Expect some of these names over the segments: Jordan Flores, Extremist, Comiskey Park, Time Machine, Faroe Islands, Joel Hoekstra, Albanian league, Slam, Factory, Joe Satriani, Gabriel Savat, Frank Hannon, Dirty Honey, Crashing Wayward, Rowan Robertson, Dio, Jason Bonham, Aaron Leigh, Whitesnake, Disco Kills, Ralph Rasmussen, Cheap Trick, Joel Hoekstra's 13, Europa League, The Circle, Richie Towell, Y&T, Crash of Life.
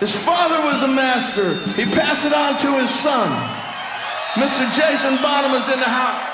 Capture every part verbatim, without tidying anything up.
His father was a master. He passed it on to his son. Mister Jason Bonham is in the house.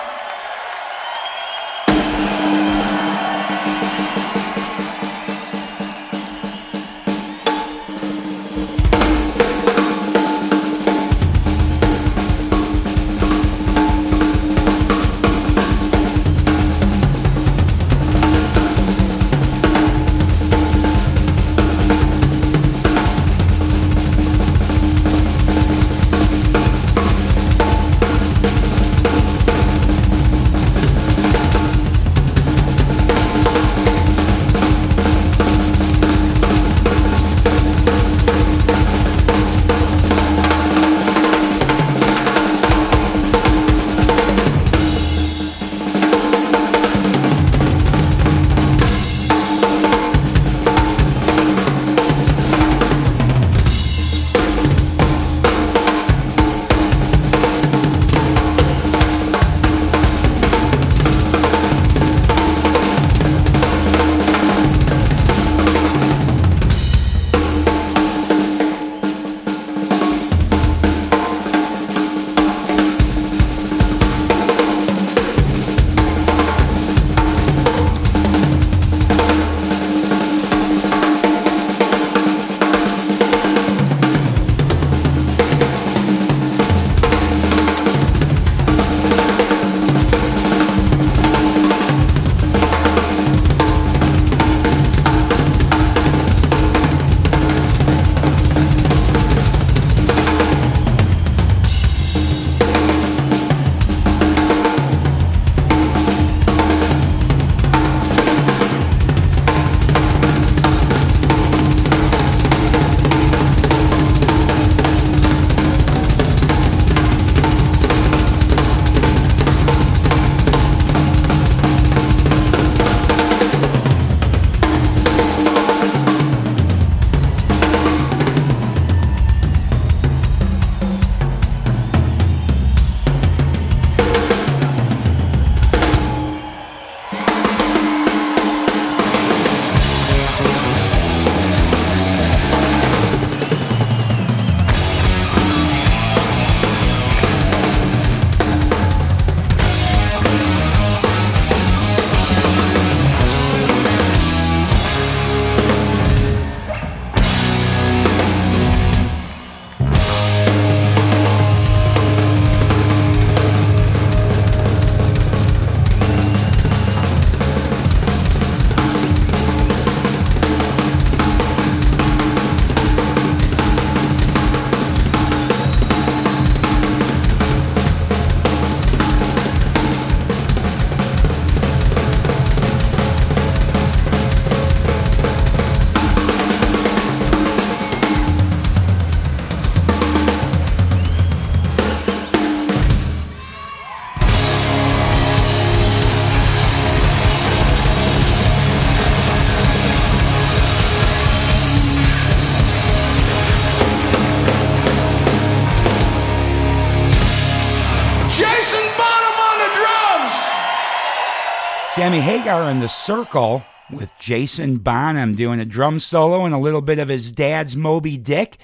Sammy Hagar in the Circle with Jason Bonham doing a drum solo and a little bit of his dad's Moby Dick.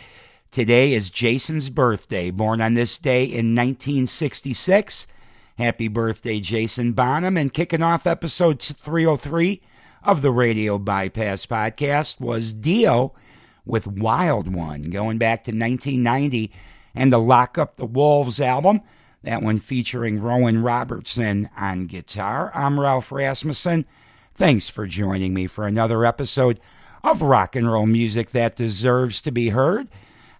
Today is Jason's birthday, born on this day in nineteen sixty-six. Happy birthday, Jason Bonham. And kicking off episode three oh three of the Radio Bypass podcast was Dio with Wild One, going back to nineteen ninety, and the Lock Up the Wolves album, that one featuring Rowan Robertson on guitar. I'm Ralph Rasmussen. Thanks for joining me for another episode of rock and roll music that deserves to be heard.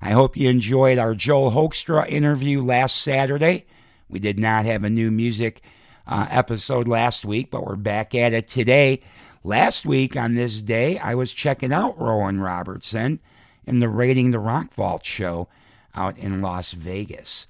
I hope you enjoyed our Joel Hoekstra interview last Saturday. We did not have a new music uh, episode last week, but we're back at it today. Last week on this day, I was checking out Rowan Robertson in the Raiding the Rock Vault show out in Las Vegas.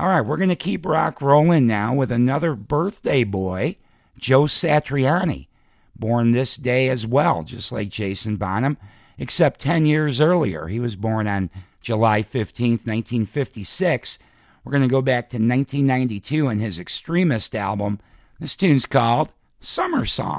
All right, we're going to keep rock rolling now with another birthday boy, Joe Satriani, born this day as well, just like Jason Bonham, except ten years earlier. He was born on July fifteenth, nineteen fifty-six. We're going to go back to nineteen ninety-two and his Extremist album. This tune's called Summer Song.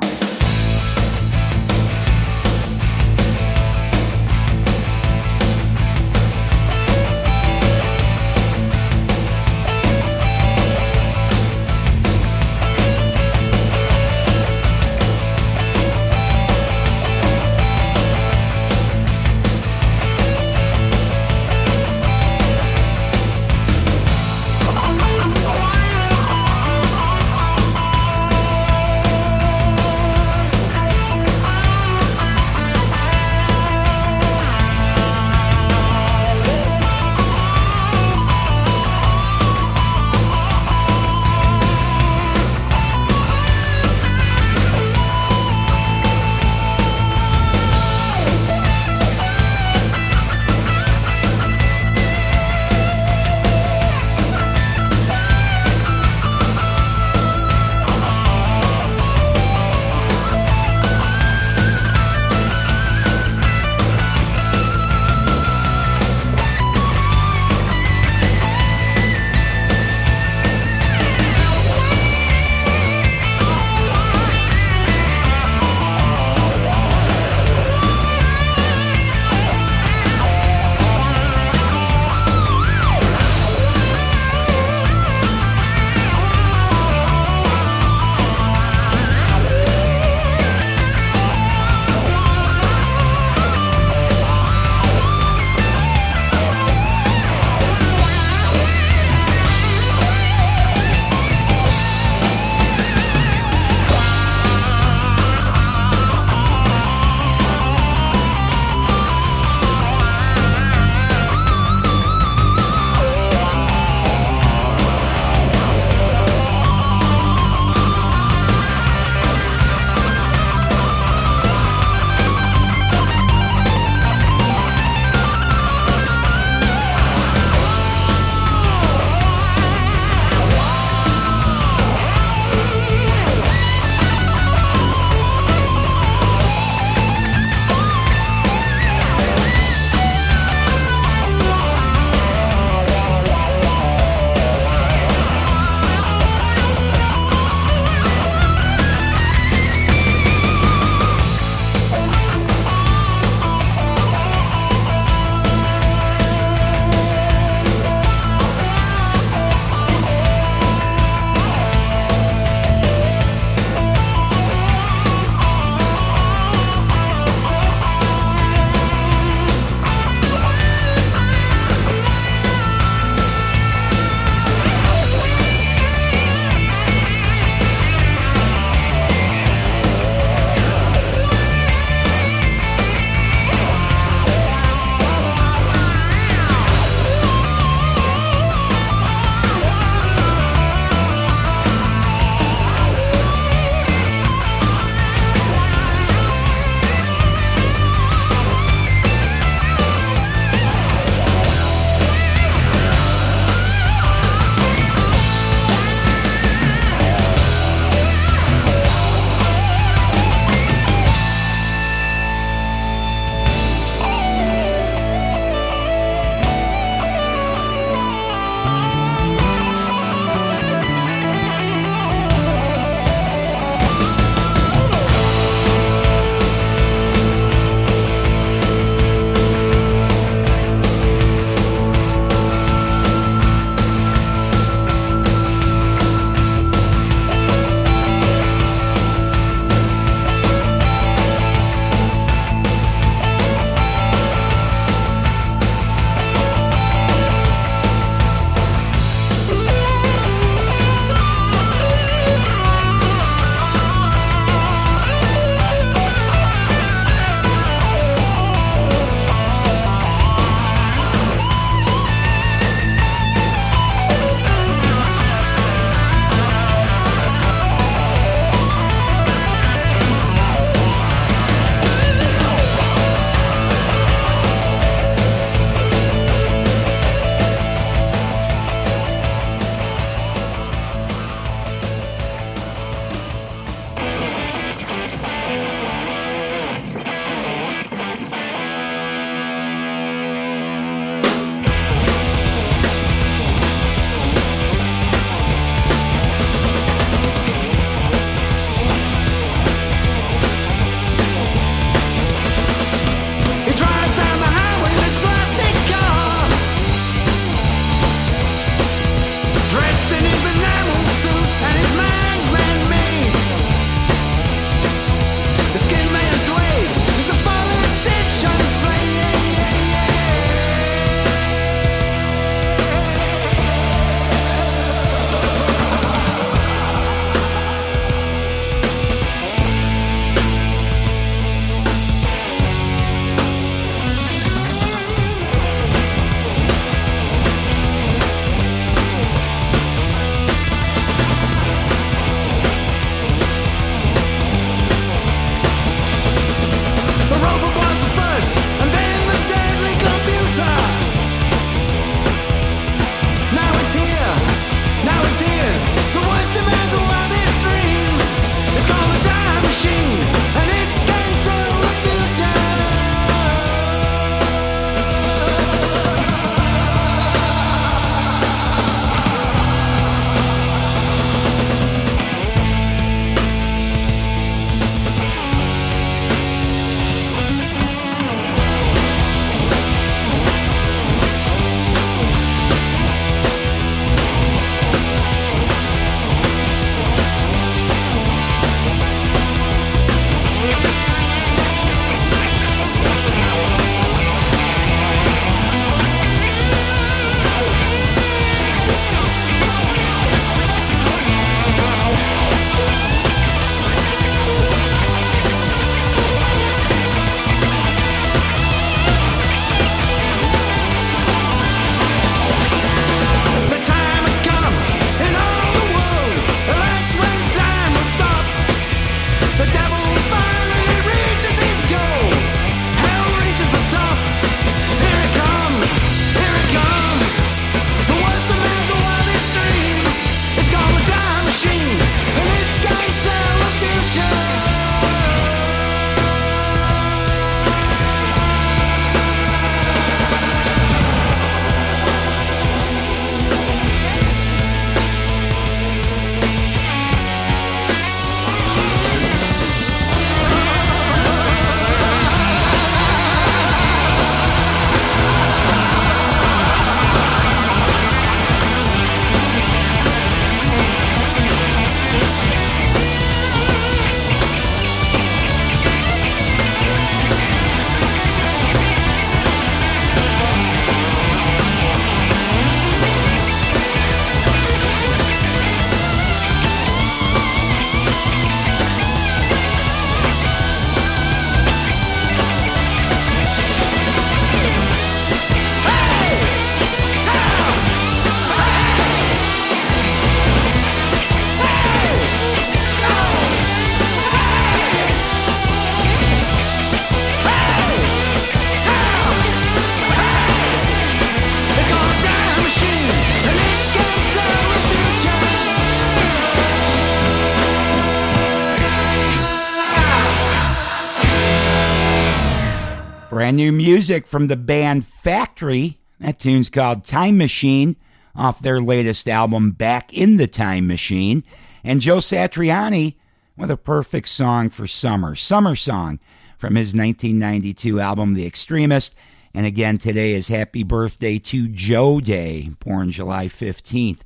Brand new music from the band Factory. That tune's called Time Machine, off their latest album, Back in the Time Machine. And Joe Satriani with a perfect song for summer. Summer Song from his nineteen ninety-two album, The Extremist. And again, today is Happy Birthday to Joe Day, born July fifteenth.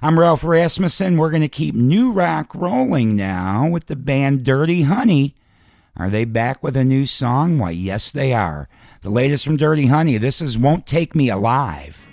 I'm Ralph Rasmussen. We're going to keep new rock rolling now with the band Dirty Honey. Are they back with a new song? Why, yes, they are. The latest from Dirty Honey, this is Won't Take Me Alive.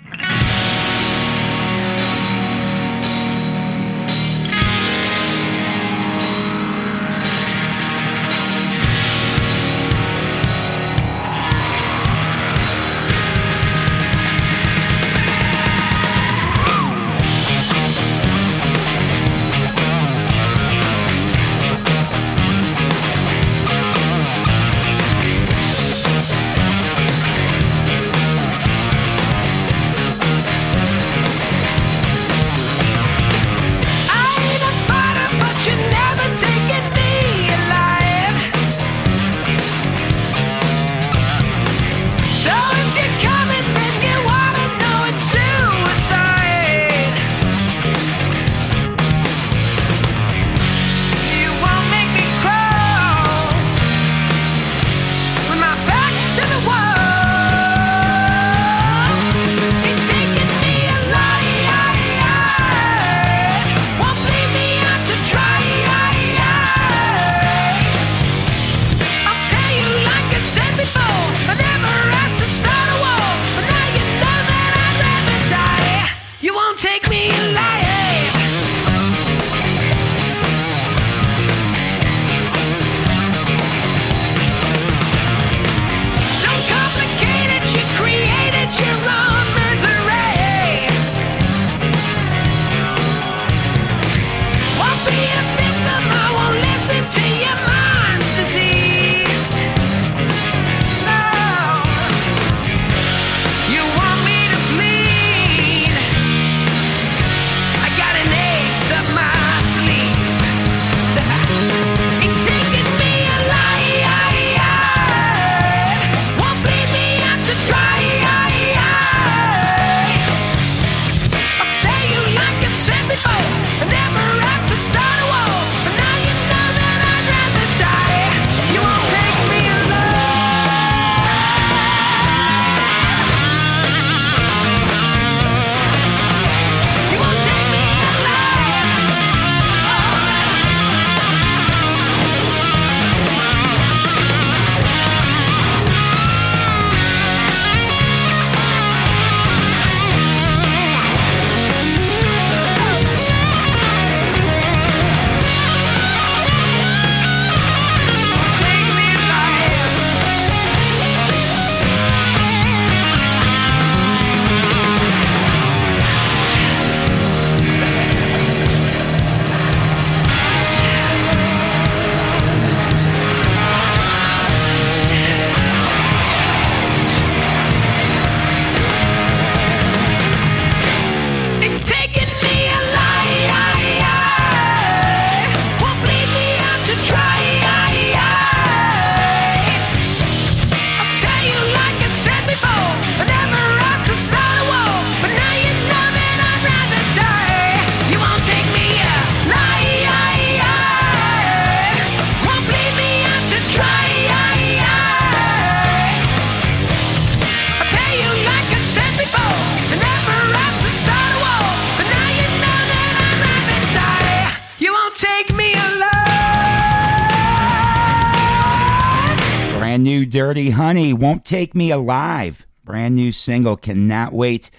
Dirty Honey, Won't Take Me Alive. Brand new single. Cannot wait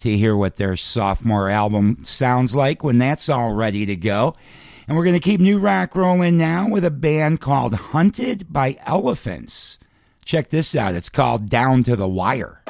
to hear what their sophomore album sounds like when that's all ready to go. And we're going to keep new rock rolling now with a band called Hunted by Elephants. Check this out. It's called Down to the Wire.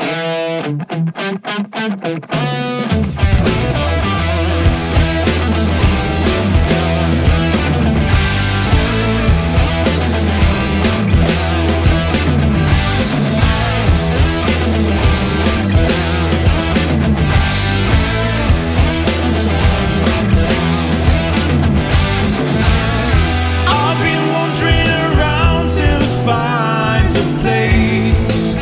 I've been wandering around to find a place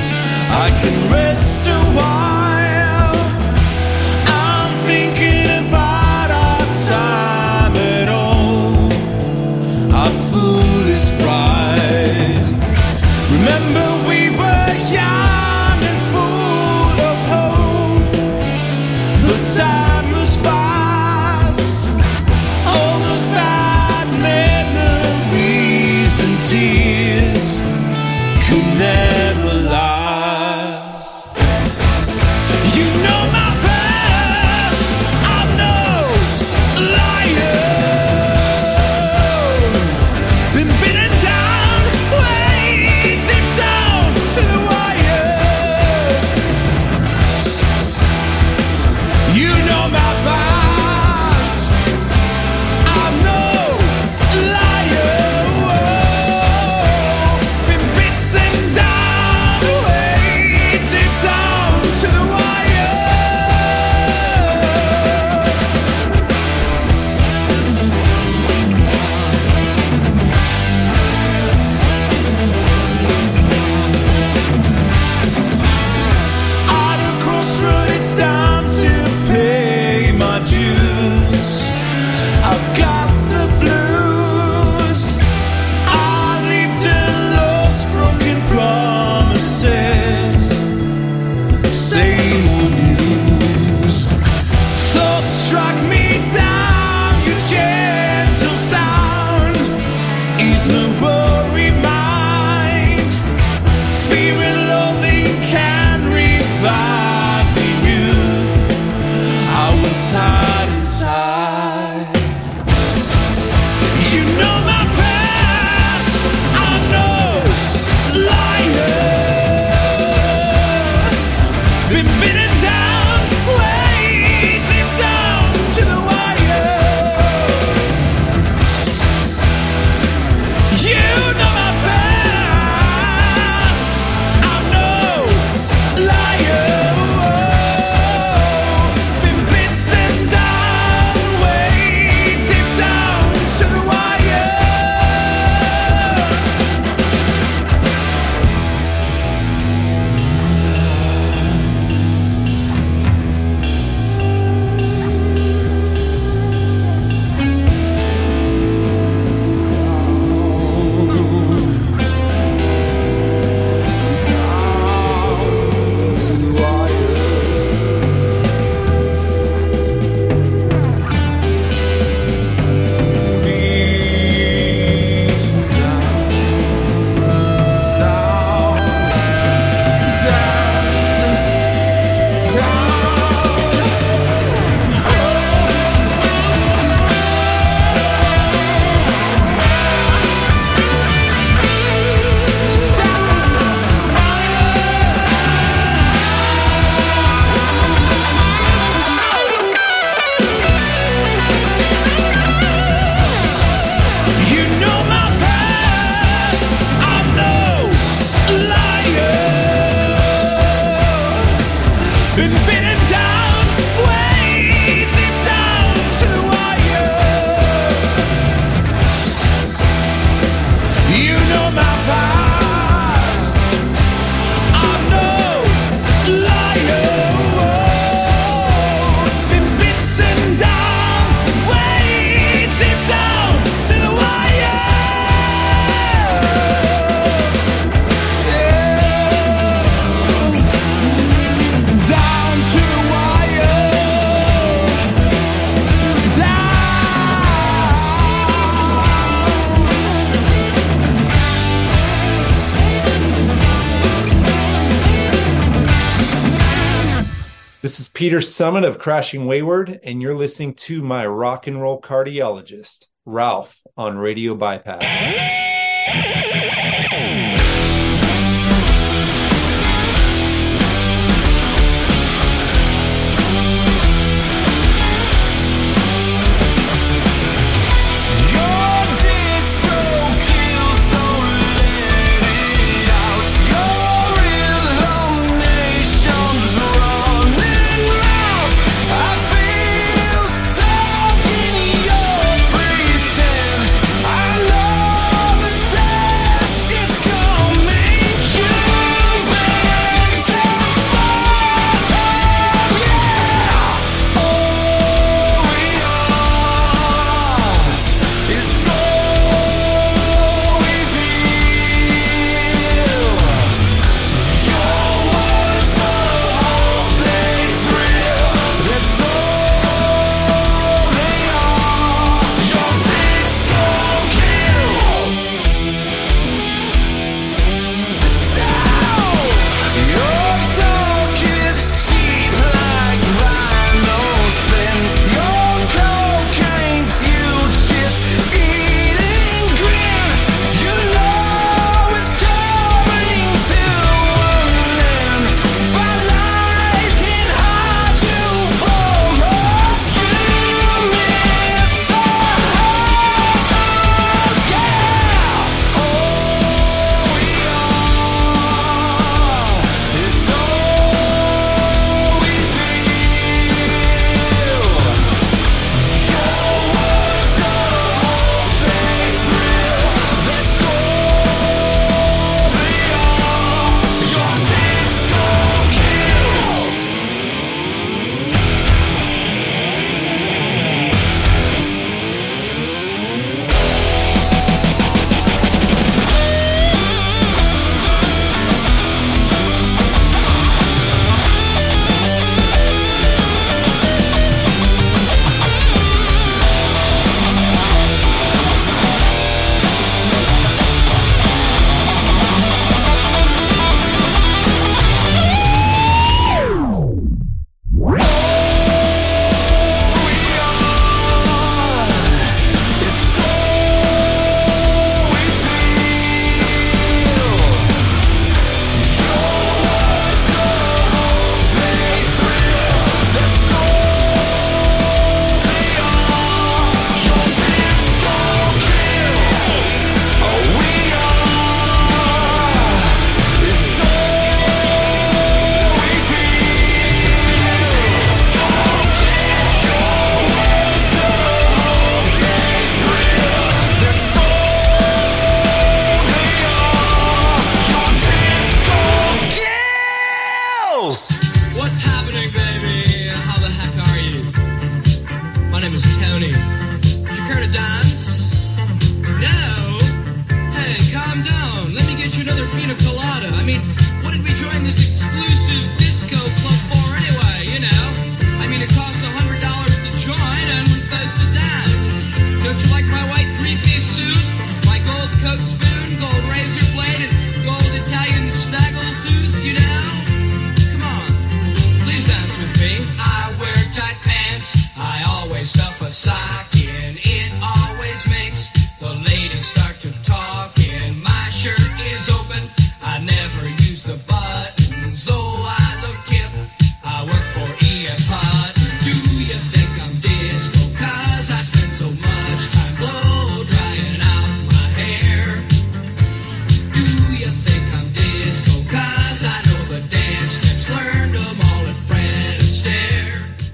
This is Peter Summit of Crashing Wayward, and you're listening to my rock and roll cardiologist, Ralph, on Radio Bypass.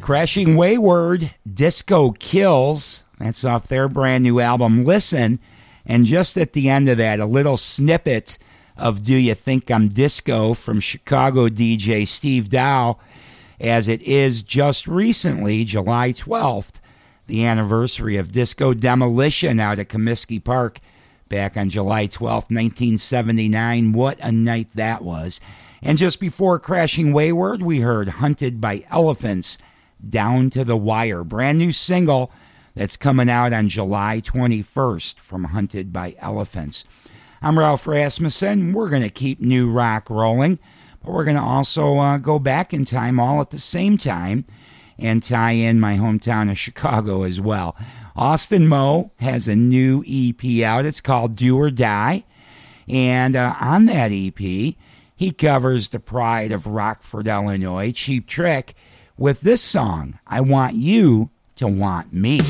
Crashing Wayward, Disco Kills. That's off their brand new album, Listen. And just at the end of that, a little snippet of Do You Think I'm Disco from Chicago D J Steve Dow, as it is just recently, July twelfth, the anniversary of Disco Demolition out at Comiskey Park back on July twelfth, nineteen seventy-nine. What a night that was. And just before Crashing Wayward, we heard Hunted by Elephants, Down to the Wire, brand new single that's coming out on July twenty-first from Hunted by Elephants. I'm Ralph Rasmussen. We're going to keep new rock rolling, But we're going to also uh, go back in time all at the same time and tie in my hometown of Chicago as well. Austin Mo has a new E P out. It's called Do or Die. And uh, on that E P, he covers the pride of Rockford, Illinois, Cheap Trick, with this song, I Want You to Want Me.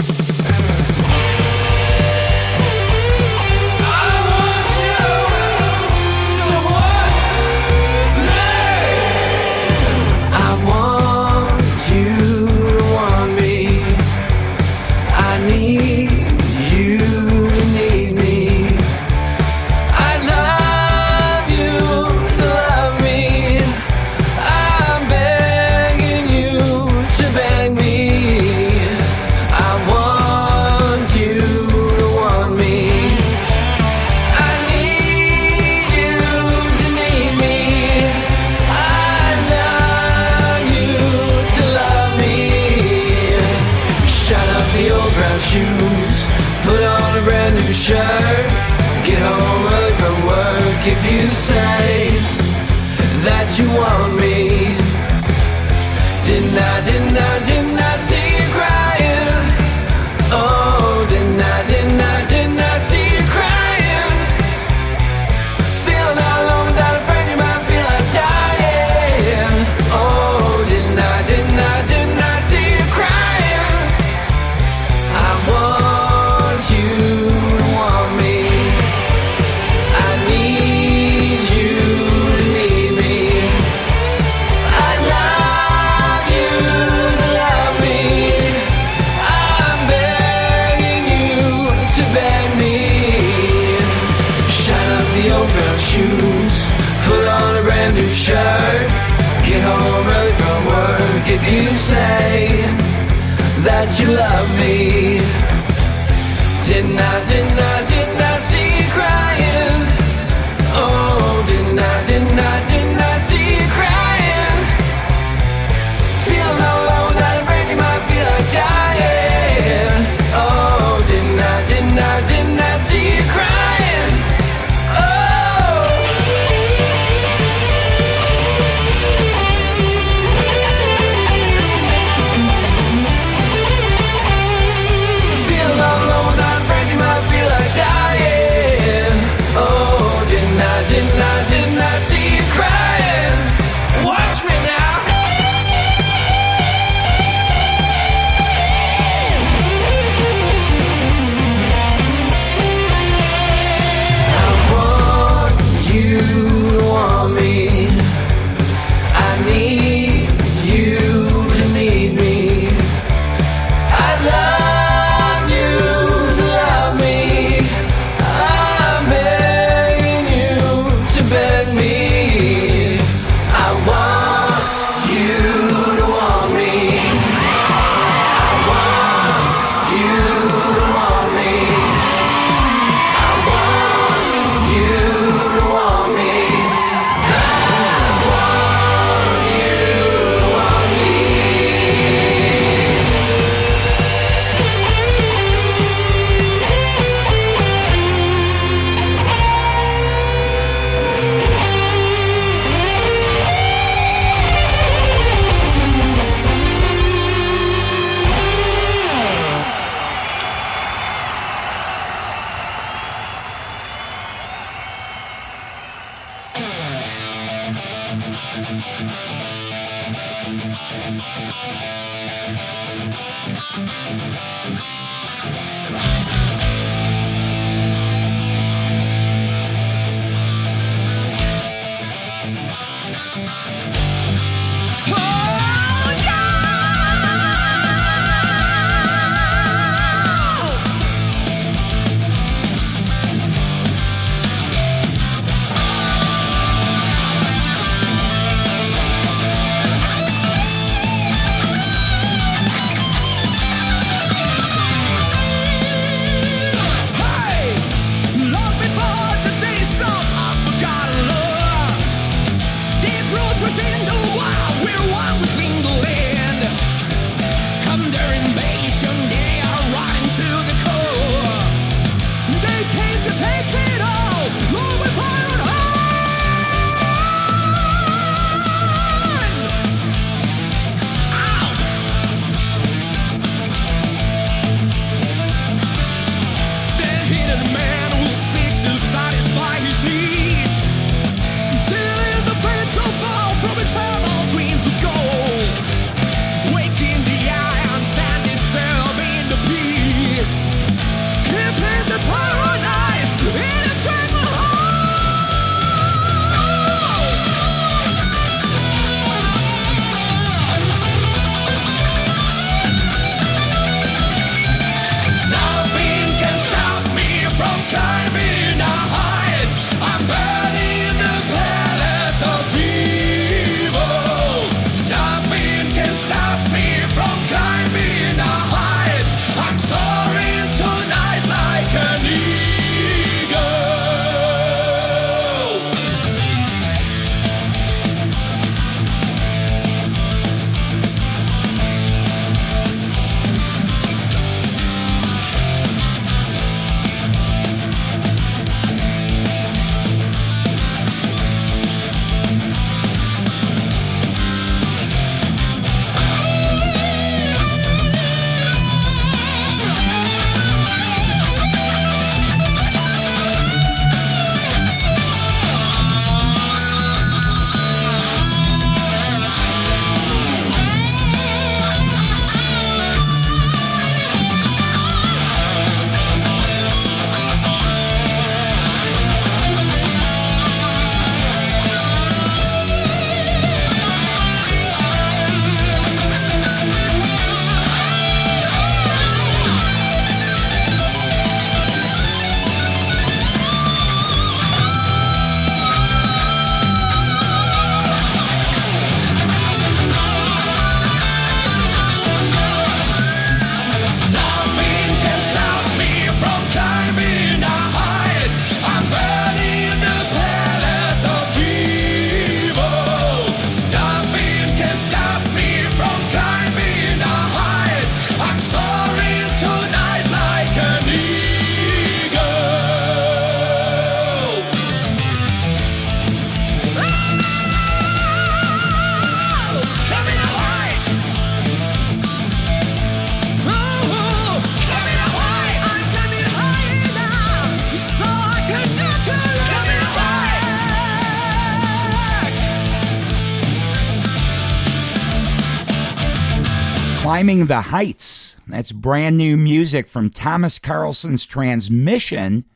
Climbing the Heights. That's brand new music from Thomas Carlson's Transmission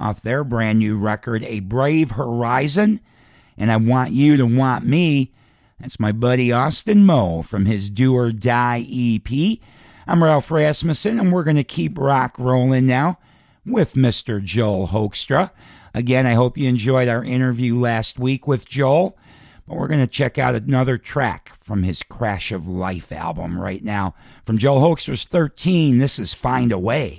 off their brand new record, A Brave Horizon. And I Want You to Want Me. That's my buddy Austin Mo from his Do or Die E P. I'm Ralph Rasmussen, and we're going to keep rock rolling now with Mister Joel Hoekstra. Again, I hope you enjoyed our interview last week with Joel, but we're going to check out another track from his Crash of Life album right now. From Joel Hoekstra's thirteen, this is Find a Way.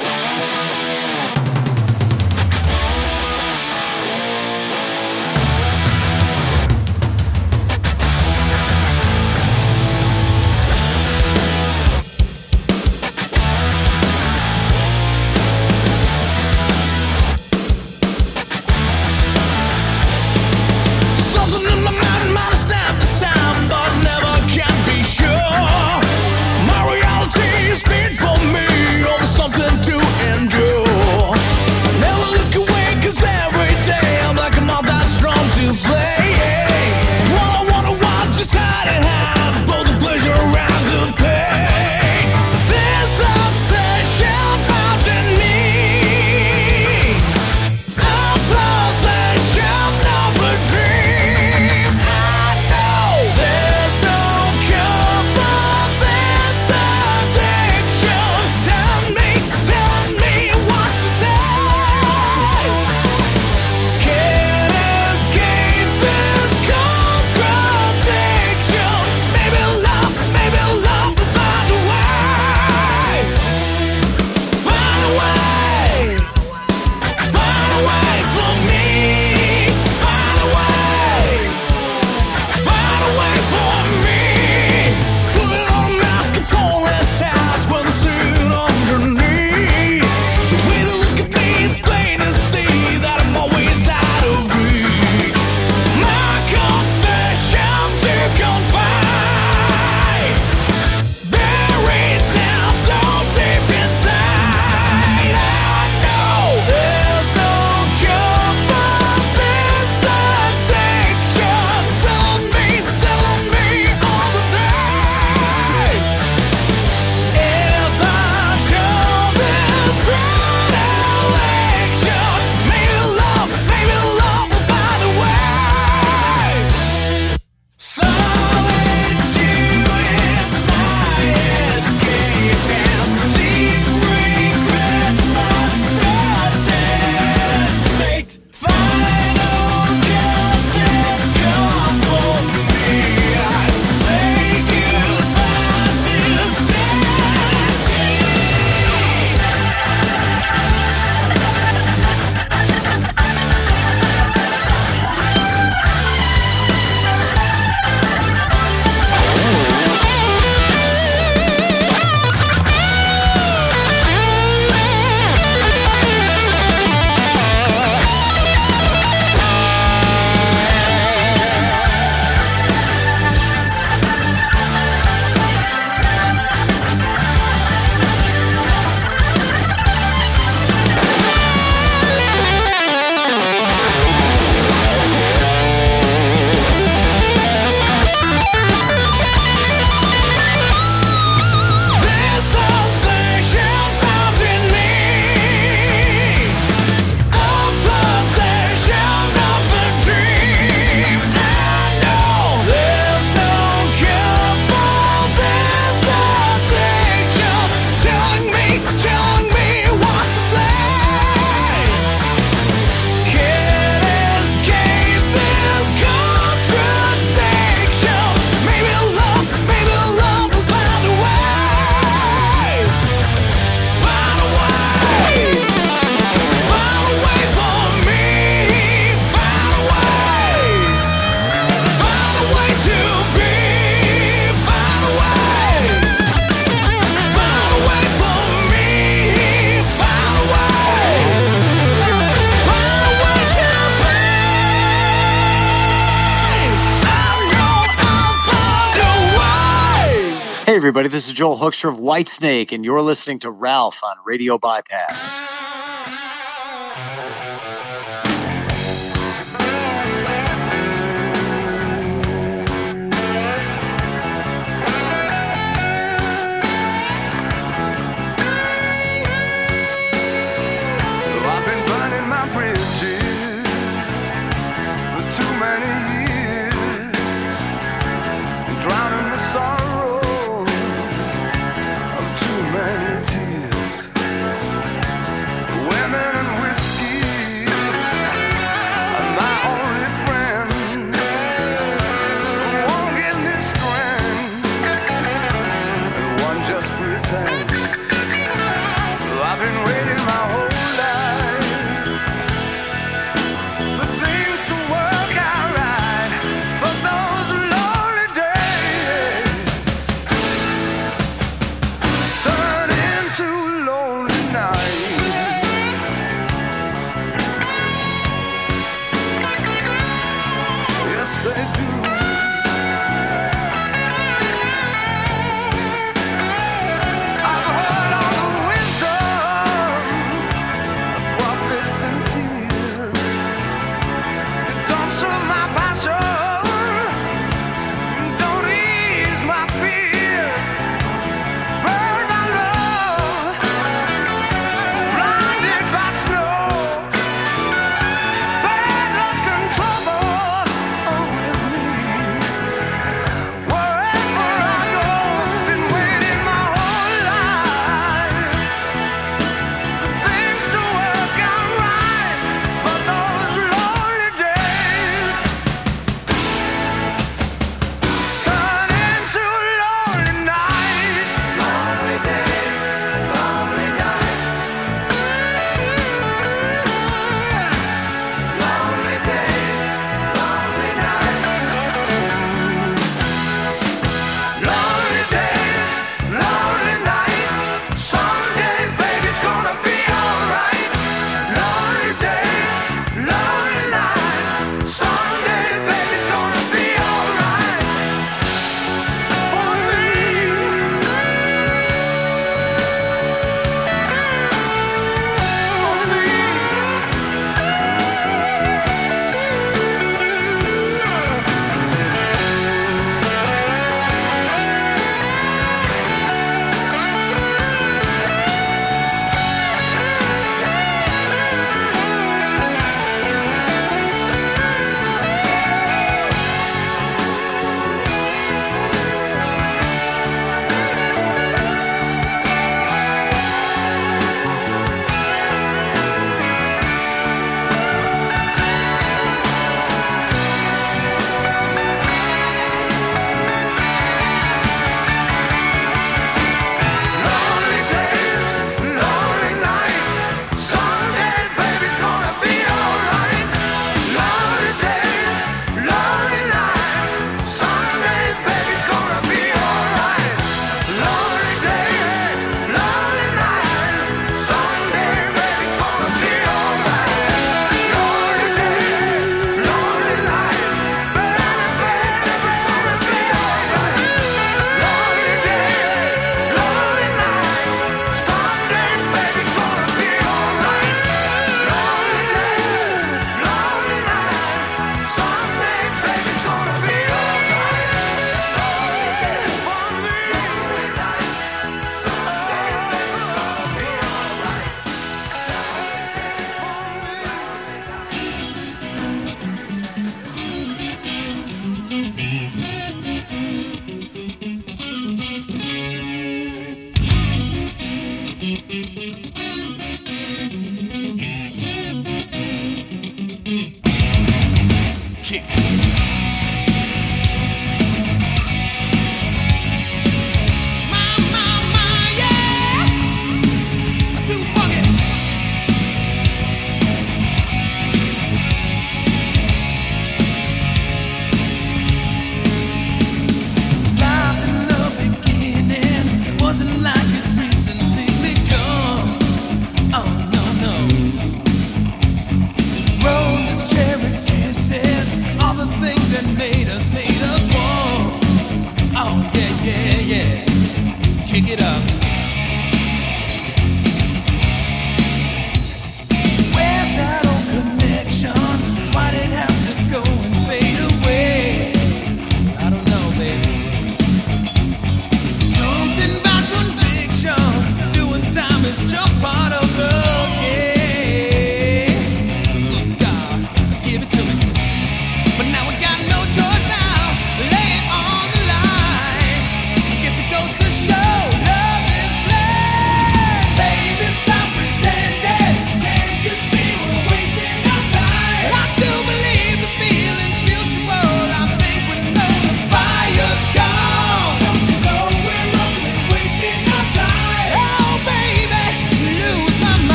Everybody, this is Joel Hoekstra of Whitesnake, and you're listening to Ralph on Radio Bypass.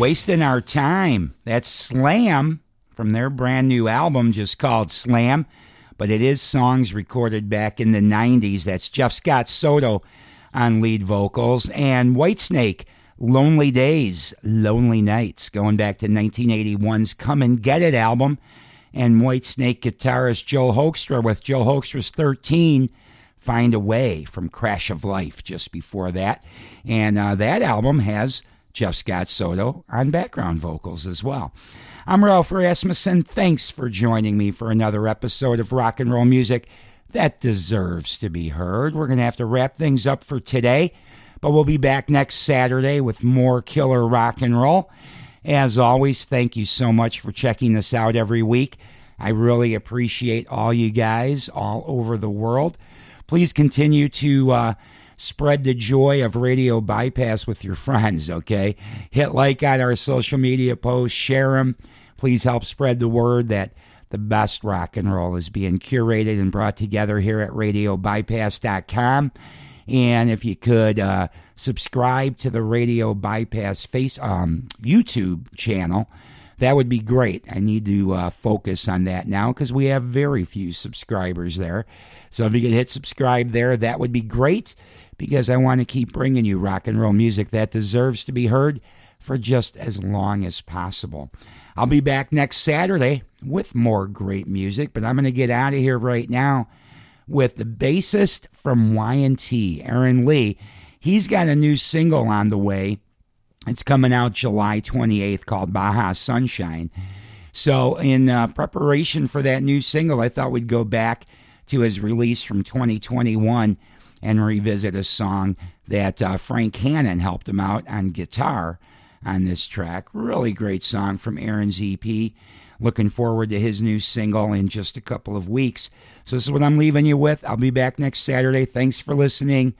Wasting Our Time. That's Slam from their brand new album just called Slam, but it is songs recorded back in the nineties. That's Jeff Scott Soto on lead vocals, and Whitesnake, Lonely Days, Lonely Nights, going back to nineteen eighty-one's Come and Get It album, and Whitesnake guitarist Joel Hoekstra with Joe Hoekstra's thirteen, Find a Way from Crash of Life just before that. And uh, that album has Jeff Scott Soto on background vocals as well. I'm Ralph Rasmussen. Thanks for joining me for another episode of rock and roll music that deserves to be heard. We're going to have to wrap things up for today, but we'll be back next Saturday with more killer rock and roll. As always, thank you so much for checking us out every week. I really appreciate all you guys all over the world. Please continue to uh, spread the joy of Radio Bypass with your friends, okay? Hit like on our social media posts, share them. Please help spread the word that the best rock and roll is being curated and brought together here at radio bypass dot com. And if you could uh, subscribe to the Radio Bypass face um, YouTube channel, that would be great. I need to uh, focus on that now because we have very few subscribers there. So if you could hit subscribe there, that would be great, because I want to keep bringing you rock and roll music that deserves to be heard for just as long as possible. I'll be back next Saturday with more great music, but I'm going to get out of here right now with the bassist from Y and T, Aaron Leigh. He's got a new single on the way. It's coming out July twenty-eighth called Baja Sunshine. So in uh, preparation for that new single, I thought we'd go back to his release from twenty twenty-one and revisit a song that uh, Frank Hannon helped him out on guitar on this track. Really great song from Aaron's E P. Looking forward to his new single in just a couple of weeks. So this is what I'm leaving you with. I'll be back next Saturday. Thanks for listening.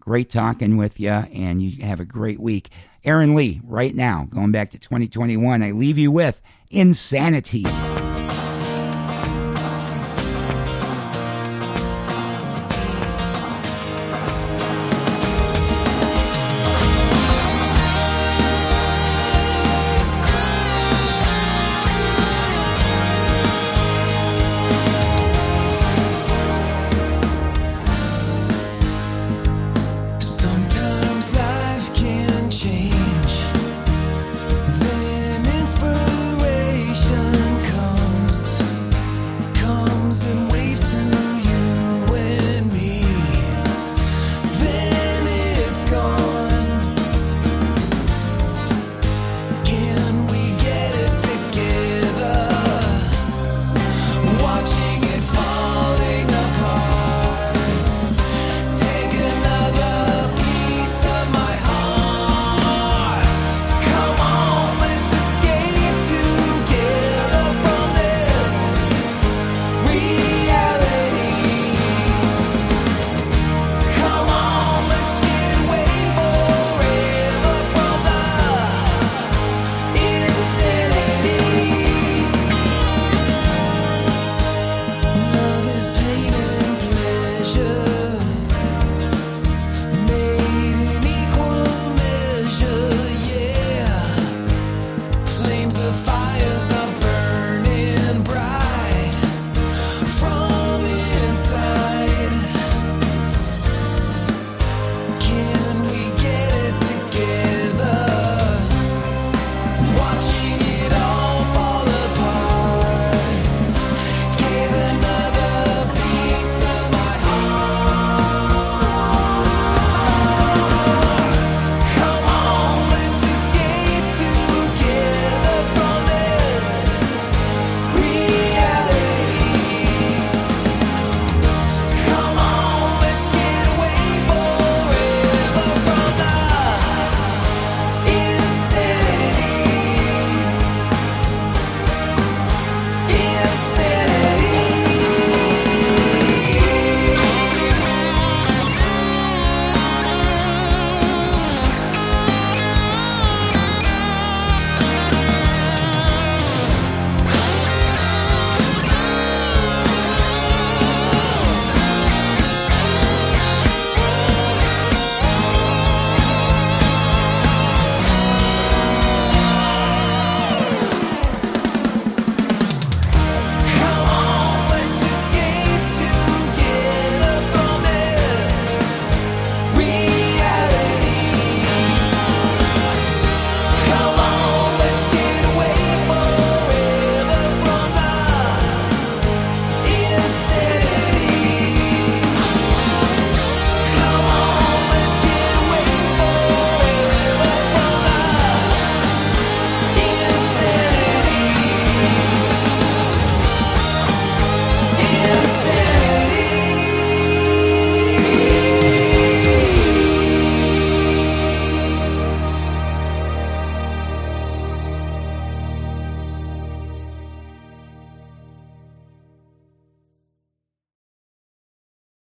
Great talking with you, and you have a great week. Aaron Leigh, right now, going back to twenty twenty-one, I leave you with Insanity.